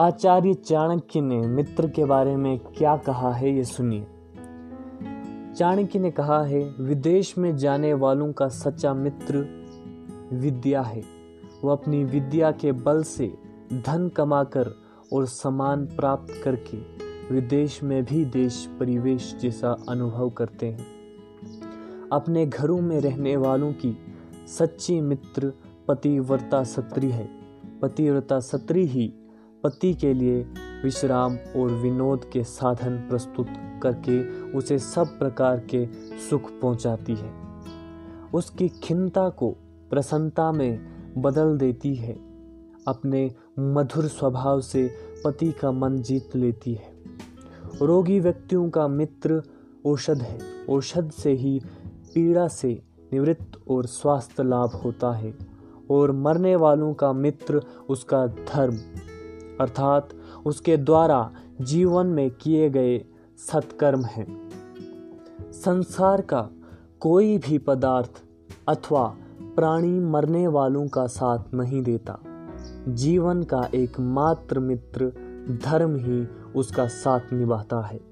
आचार्य चाणक्य ने मित्र के बारे में क्या कहा है, ये सुनिए। चाणक्य ने कहा है, विदेश में जाने वालों का सच्चा मित्र विद्या है। वह अपनी विद्या के बल से धन कमाकर और सम्मान प्राप्त करके विदेश में भी देश परिवेश जैसा अनुभव करते हैं। अपने घरों में रहने वालों की सच्ची मित्र पतिव्रता सत्री है। पतिव्रता सत्री ही पति के लिए विश्राम और विनोद के साधन प्रस्तुत करके उसे सब प्रकार के सुख पहुंचाती है, उसकी खिन्नता को प्रसन्नता में बदल देती है, अपने मधुर स्वभाव से पति का मन जीत लेती है। रोगी व्यक्तियों का मित्र औषध है। औषध से ही पीड़ा से निवृत्त और स्वास्थ्य लाभ होता है। और मरने वालों का मित्र उसका धर्म अर्थात उसके द्वारा जीवन में किए गए सत्कर्म है। संसार का कोई भी पदार्थ अथवा प्राणी मरने वालों का साथ नहीं देता। जीवन का एकमात्र मित्र धर्म ही उसका साथ निभाता है।